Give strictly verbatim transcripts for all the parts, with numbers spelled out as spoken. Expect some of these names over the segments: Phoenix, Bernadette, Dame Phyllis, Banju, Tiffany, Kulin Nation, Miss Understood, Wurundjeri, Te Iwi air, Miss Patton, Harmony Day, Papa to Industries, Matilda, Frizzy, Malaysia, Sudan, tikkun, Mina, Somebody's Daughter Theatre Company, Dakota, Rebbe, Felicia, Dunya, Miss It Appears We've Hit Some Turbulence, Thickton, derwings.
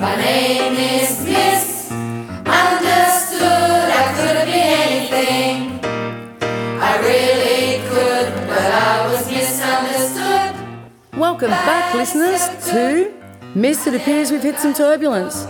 My name is Miss Understood. I couldn't be anything. I really could, but I was misunderstood. Welcome back, listeners, to Miss It Appears We've Hit Some Turbulence.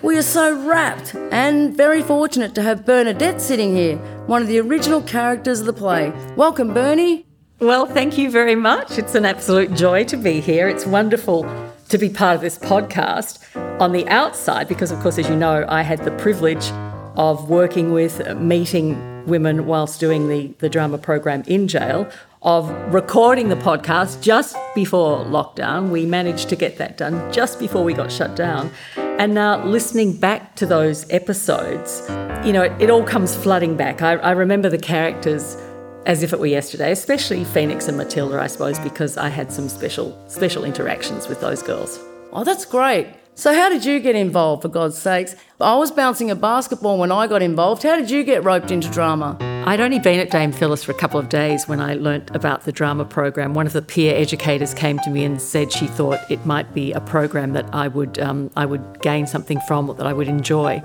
We are so rapt and very fortunate to have Bernadette sitting here, one of the original characters of the play. Welcome, Bernie. Well, thank you very much. It's an absolute joy to be here. It's wonderful to be part of this podcast on the outside because, of course, as you know, I had the privilege of working with, meeting women whilst doing the, the drama program in jail, of recording the podcast just before lockdown. We managed to get that done just before we got shut down. And now listening back to those episodes, you know, it, it all comes flooding back. I, I remember the characters as if it were yesterday, especially Phoenix and Matilda, I suppose, because I had some special, special interactions with those girls. Oh, that's great. So how did you get involved, for God's sakes? I was bouncing a basketball when I got involved. How did you get roped into drama? I'd only been at Dame Phyllis for a couple of days when I learnt about the drama program. One of the peer educators came to me and said she thought it might be a program that I would, um, I would gain something from or that I would enjoy.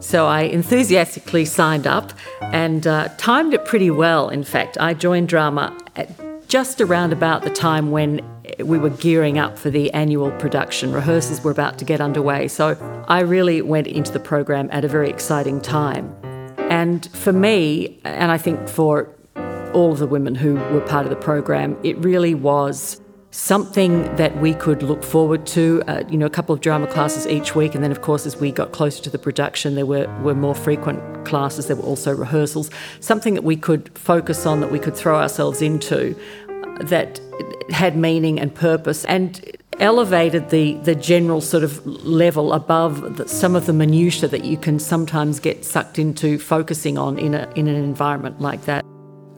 So I enthusiastically signed up and uh, timed it pretty well, in fact. I joined drama at just around about the time when we were gearing up for the annual production. Rehearsals were about to get underway, so I really went into the program at a very exciting time. And for me, and I think for all of the women who were part of the program, it really was something that we could look forward to, uh, you know, a couple of drama classes each week. And then, of course, as we got closer to the production, there were, were more frequent classes. There were also rehearsals, something that we could focus on, that we could throw ourselves into, uh, that had meaning and purpose and elevated the, the general sort of level above the, some of the minutiae that you can sometimes get sucked into focusing on in, a, in an environment like that.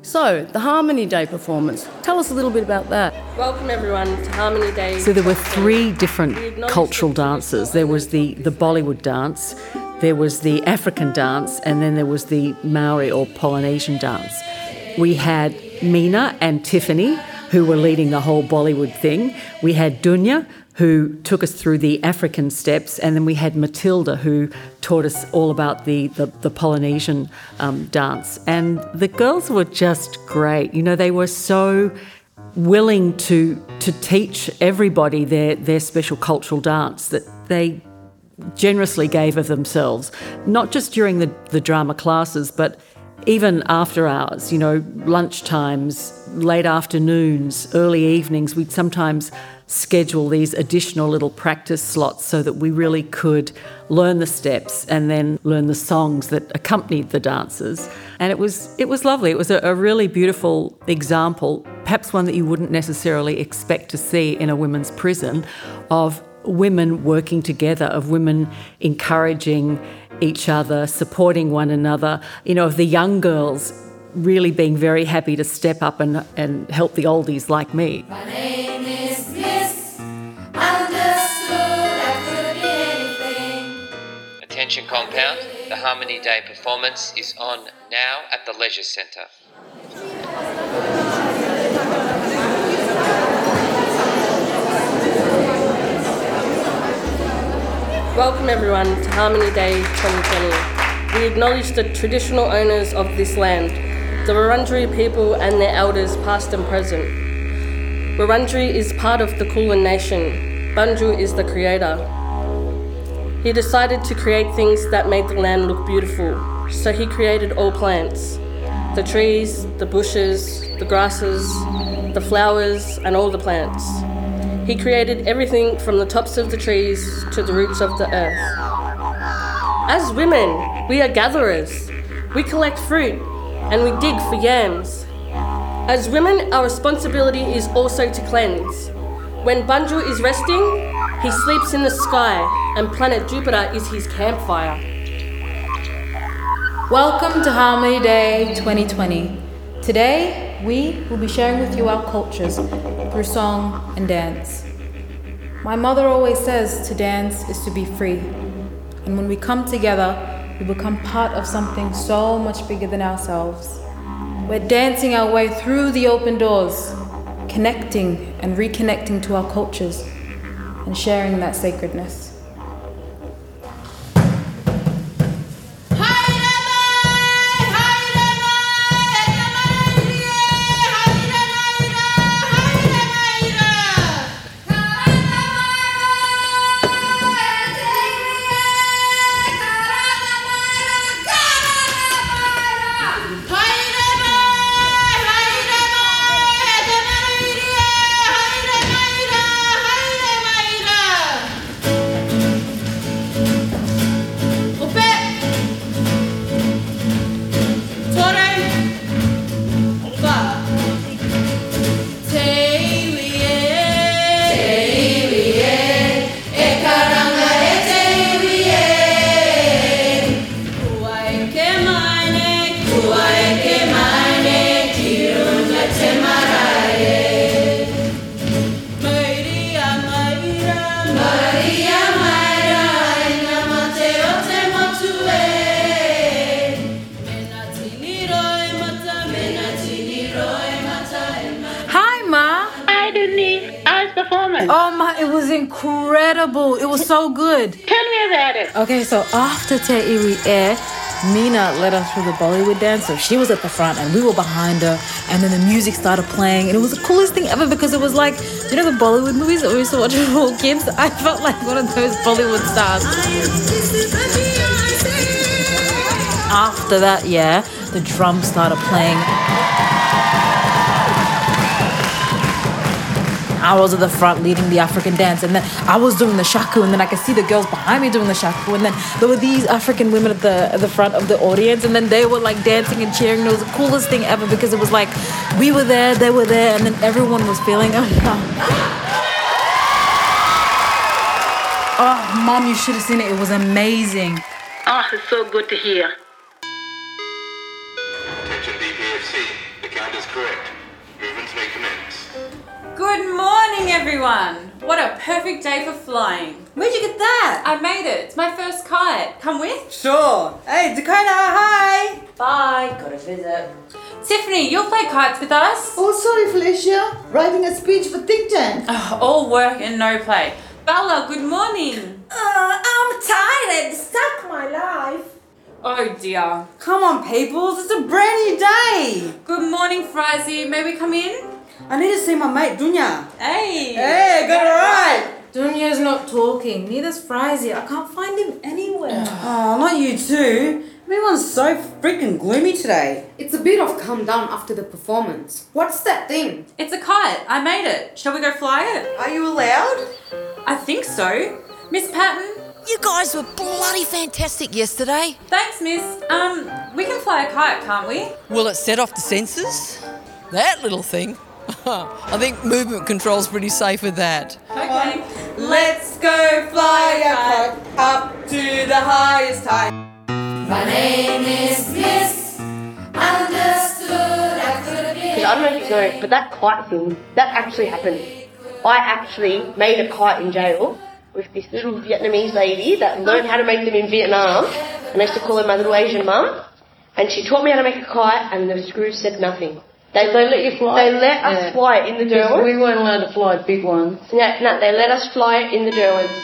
So, the Harmony Day performance. Tell us a little bit about that. Welcome everyone to Harmony Day. So there were three different cultural dances. There was the, the Bollywood dance, there was the African dance, and then there was the Maori or Polynesian dance. We had Mina and Tiffany, who were leading the whole Bollywood thing. We had Dunya, who took us through the African steps, and then we had Matilda, who taught us all about the, the, the Polynesian um, dance. And the girls were just great. You know, they were so willing to to teach everybody their, their special cultural dance that they generously gave of themselves, not just during the, the drama classes, but even after hours, you know, lunchtimes, late afternoons, early evenings. We'd sometimes schedule these additional little practice slots so that we really could learn the steps and then learn the songs that accompanied the dances. And it was it was lovely. It was a, a really beautiful example, perhaps one that you wouldn't necessarily expect to see in a women's prison, of women working together, of women encouraging each other, supporting one another, you know, of the young girls really being very happy to step up and, and help the oldies like me. My name is Miss Understood. I could be anything. Attention compound, the Harmony Day performance is on now at the Leisure Centre. Welcome everyone to Harmony Day twenty twenty. We acknowledge the traditional owners of this land, the Wurundjeri people and their elders past and present. Wurundjeri is part of the Kulin Nation. Banju is the creator. He decided to create things that made the land look beautiful, so he created all plants, the trees, the bushes, the grasses, the flowers and all the plants. He created everything from the tops of the trees to the roots of the earth. As women, we are gatherers. We collect fruit and we dig for yams. As women, our responsibility is also to cleanse. When Banju is resting, he sleeps in the sky and planet Jupiter is his campfire. Welcome to Harmony Day twenty twenty. Today, we will be sharing with you our cultures through song and dance. My mother always says to dance is to be free. And when we come together, we become part of something so much bigger than ourselves. We're dancing our way through the open doors, connecting and reconnecting to our cultures and sharing that sacredness. Hi, Ma. Hi, Dunya. How's the performance? Oh, Ma, it was incredible. It was so good. Tell me about it. Okay, so after Te Iwi Air, Mina led us through the Bollywood dance, so she was at the front and we were behind her, and then the music started playing, and it was the coolest thing ever because it was like, you know the Bollywood movies that we used to watch with all kids? I felt like one of those Bollywood stars. After that, yeah, the drums started playing. I was at the front leading the African dance, and then I was doing the shaku, and then I could see the girls behind me doing the shaku, and then there were these African women at the at the front of the audience, and then they were like dancing and cheering. And it was the coolest thing ever because it was like we were there, they were there, and then everyone was feeling oh, oh. Oh Mom, you should have seen it. It was amazing. Oh, it's so good to hear. Attention B P F C, the count is correct. Movements may commence. Good morning, everyone! What a perfect day for flying. Where'd you get that? I made it. It's my first kite. Come with? Sure. Hey, Dakota, hi! Bye. Got a visit. Tiffany, you'll play kites with us? Oh, sorry, Felicia. Writing a speech for Thickton. Oh, all work and no play. Bella, good morning. Uh, I'm tired. Stuck my life. Oh dear. Come on, peoples. It's a brand new day. Good morning, Frizzy. May we come in? I need to see my mate, Dunya. Hey! Hey, got it right! Dunya's not talking, neither's Frizzy. I can't find him anywhere. Oh, not you too. Everyone's so freaking gloomy today. It's a bit of calm down after the performance. What's that thing? It's a kite. I made it. Shall we go fly it? Are you allowed? I think so. Miss Patton? You guys were bloody fantastic yesterday. Thanks, miss. Um, we can fly a kite, can't we? Will it set off the sensors? That little thing. I think movement control's pretty safe with that. Okay, let's go fly a kite up to the highest height. My name is Miss Understood. I could be. I don't know if you know, but that kite thing, that actually happened. I actually made a kite in jail with this little Vietnamese lady that learned how to make them in Vietnam, and I used to call her my little Asian mum. And she taught me how to make a kite, and the screws said nothing. They, they let you fly? They let us yeah. fly it in the derwings. We weren't allowed to fly big ones. No, no, they let us fly it in the derwings.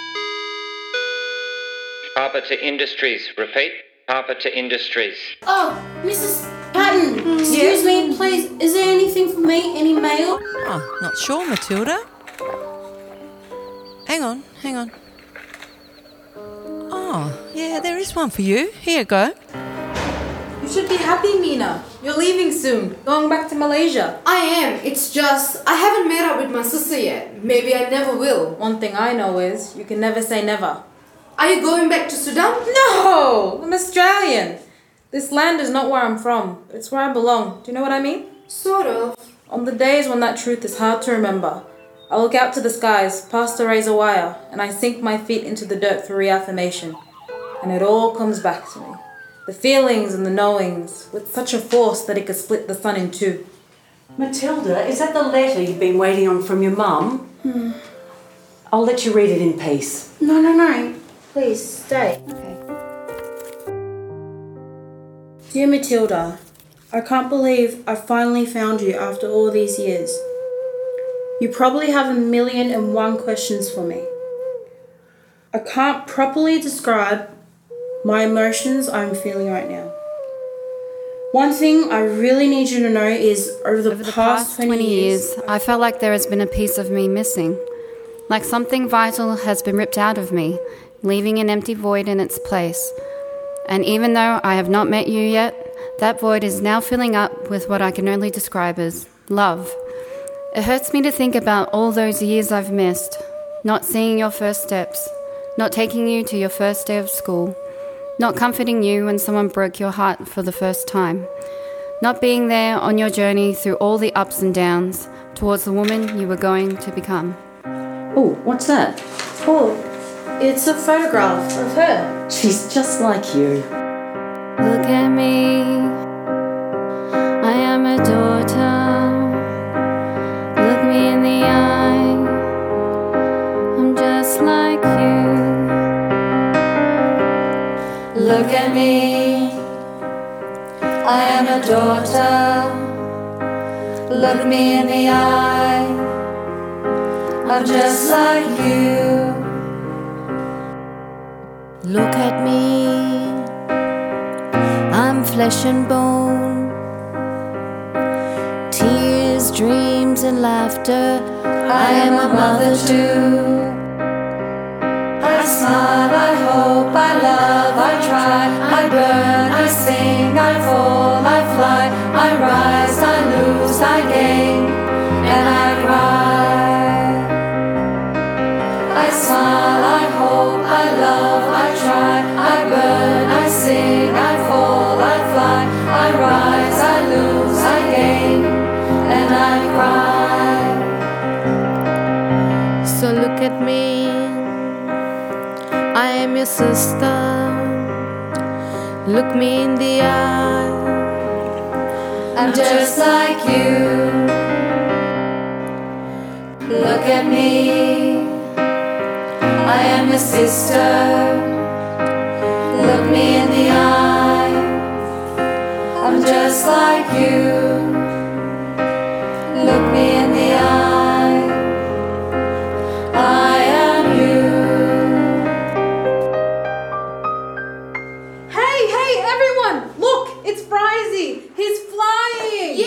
Papa to Industries. Repeat, Papa to Industries. Oh, Missus Patton, mm, excuse yeah. me, please. Is there anything for me? Any mail? Oh, not sure, Matilda. Hang on, hang on. Oh, yeah, there is one for you. Here you go. You should be happy, Mina. You're leaving soon, going back to Malaysia. I am. It's just I haven't met up with my sister yet. Maybe I never will. One thing I know is you can never say never. Are you going back to Sudan? No! I'm Australian. This land is not where I'm from. It's where I belong. Do you know what I mean? Sort of. On the days when that truth is hard to remember, I look out to the skies, past the razor wire, and I sink my feet into the dirt for reaffirmation. And it all comes back to me. The feelings and the knowings, with such a force that it could split the sun in two. Matilda, is that the letter you've been waiting on from your mum? Hmm. I'll let you read it in peace. No, no, no. Please, stay. Okay. Dear Matilda, I can't believe I finally found you after all these years. You probably have a million and one questions for me. I can't properly describe my emotions I'm feeling right now. One thing I really need you to know is over the, over the past, past twenty years, I felt like there has been a piece of me missing, like something vital has been ripped out of me, leaving an empty void in its place. And even though I have not met you yet, that void is now filling up with what I can only describe as love. It hurts me to think about all those years I've missed, not seeing your first steps, not taking you to your first day of school, not comforting you when someone broke your heart for the first time, not being there on your journey through all the ups and downs towards the woman you were going to become. Oh, what's that? Oh, it's a photograph of her. She's just like you. Look at me. I am a daughter. Look me in the eye. I'm just like you. Look at me, I am a daughter. Look me in the eye, I'm just like you. Look at me, I'm flesh and bone. Tears, dreams and laughter, I am a mother too. I smile, I hope, I love, I try, I burn, I sing, I fall, I fly, I rise, I lose, I gain, and I cry. I smile, I hope, I love, I try, I burn, I sing, I fall, I fly, I rise, I lose, I gain, and I cry. So look at me, I am your sister. Look me in the eye, I'm just like you. Look at me, I am your sister. Look me in the eye, I'm just like you. Look me in the eye, I am you. It's Frizzy! He's flying! Yay!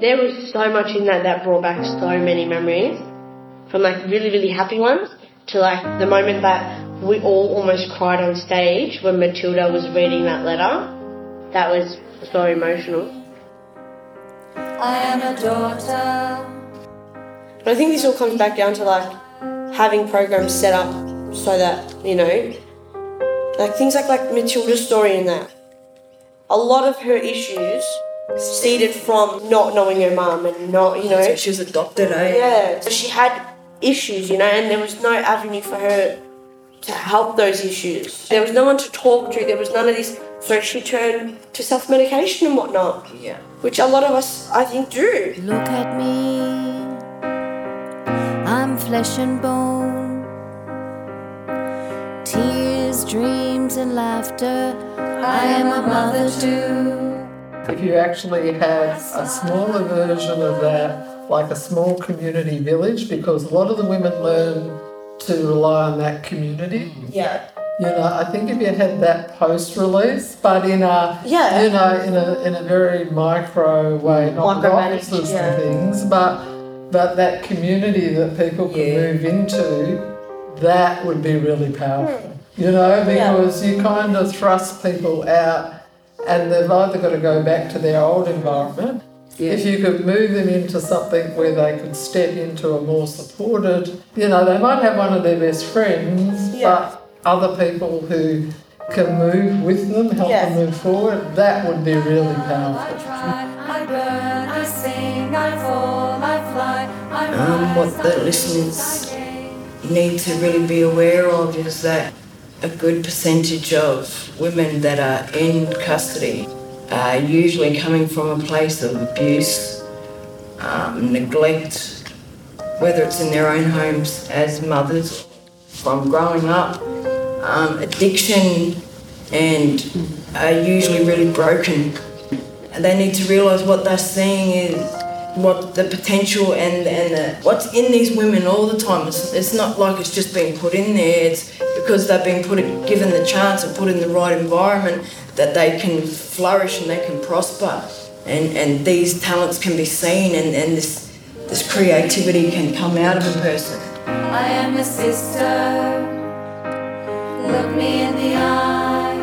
There was so much in that that brought back so many memories. From like really, really happy ones to like the moment that we all almost cried on stage when Matilda was reading that letter. That was so emotional. I am a daughter. But I think this all comes back down to like having programs set up so that, you know, like things like, like Matilda's story and that. A lot of her issues seeded from not knowing her mum and not, you know. So she was adopted, eh? Yeah. So she had issues, you know, and there was no avenue for her to help those issues. There was no one to talk to, there was none of this. So she turned to self-medication and whatnot, yeah, which a lot of us, I think, do. Look at me, I'm flesh and bone. Tears, dreams and laughter, I am a mother too. If you actually had a smaller version of that, like a small community village, because a lot of the women learn to rely on that community. Yeah. You know, I think if you had that post-release, but in a, yeah, you know, in a in a very micro way, not boxes yeah. and things, but but that community that people could yeah. move into, that would be really powerful. Yeah. You know, because yeah. you kind of thrust people out, and they've either got to go back to their old environment. Yeah. If you could move them into something where they could step into a more supported, you know, they might have one of their best friends, yeah. but other people who can move with them, help yes. them move forward, that would be really powerful. Um, what the listeners need to really be aware of is that a good percentage of women that are in custody are usually coming from a place of abuse, um, neglect, whether it's in their own homes as mothers, from growing up. Um, addiction, and are usually really broken. And they need to realise what they're seeing is what the potential and, and the, what's in these women all the time. It's, it's not like it's just being put in there. It's because they've been put in, given the chance and put in the right environment that they can flourish and they can prosper. And, and these talents can be seen, and, and this this creativity can come out of a person. I am a sister. Look me in the eye.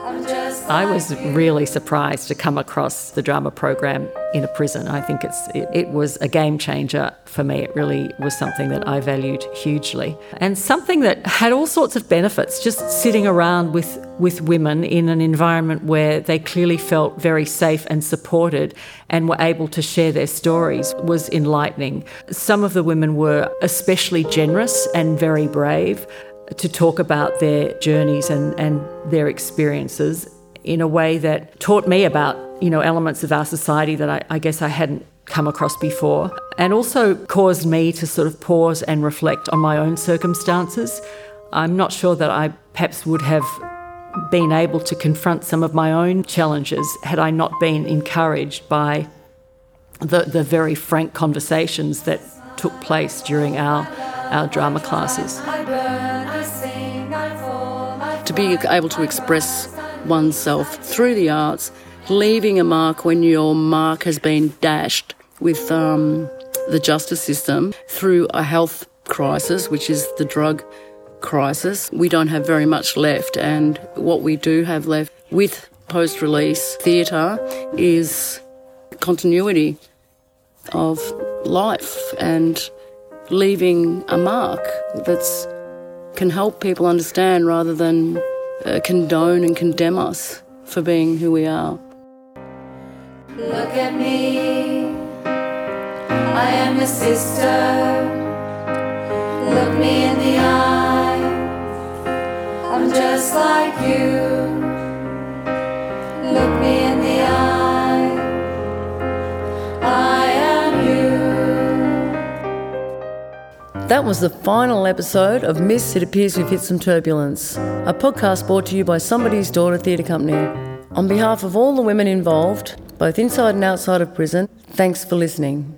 I'm just I was really surprised to come across the drama program in a prison. I think it's it, it was a game changer for me. It really was something that I valued hugely, and something that had all sorts of benefits. Just sitting around with with women in an environment where they clearly felt very safe and supported and were able to share their stories was enlightening. Some of the women were especially generous and very brave. to talk about their journeys and, and their experiences in a way that taught me about, you know, elements of our society that I, I guess I hadn't come across before, and also caused me to sort of pause and reflect on my own circumstances. I'm not sure that I perhaps would have been able to confront some of my own challenges had I not been encouraged by the, the very frank conversations that took place during our, our drama classes. To be able to express oneself through the arts, leaving a mark when your mark has been dashed with um, the justice system through a health crisis, which is the drug crisis. We don't have very much left, and what we do have left with post-release theatre is continuity of life and leaving a mark that's can help people understand rather than uh, condone and condemn us for being who we are. Look at me, I am your sister. Look me in the eye, I'm just like you. Look me in the eye, I am you. That was the final episode of Miss It Appears We've Hit Some Turbulence, a podcast brought to you by Somebody's Daughter Theatre Company. On behalf of all the women involved, both inside and outside of prison, thanks for listening.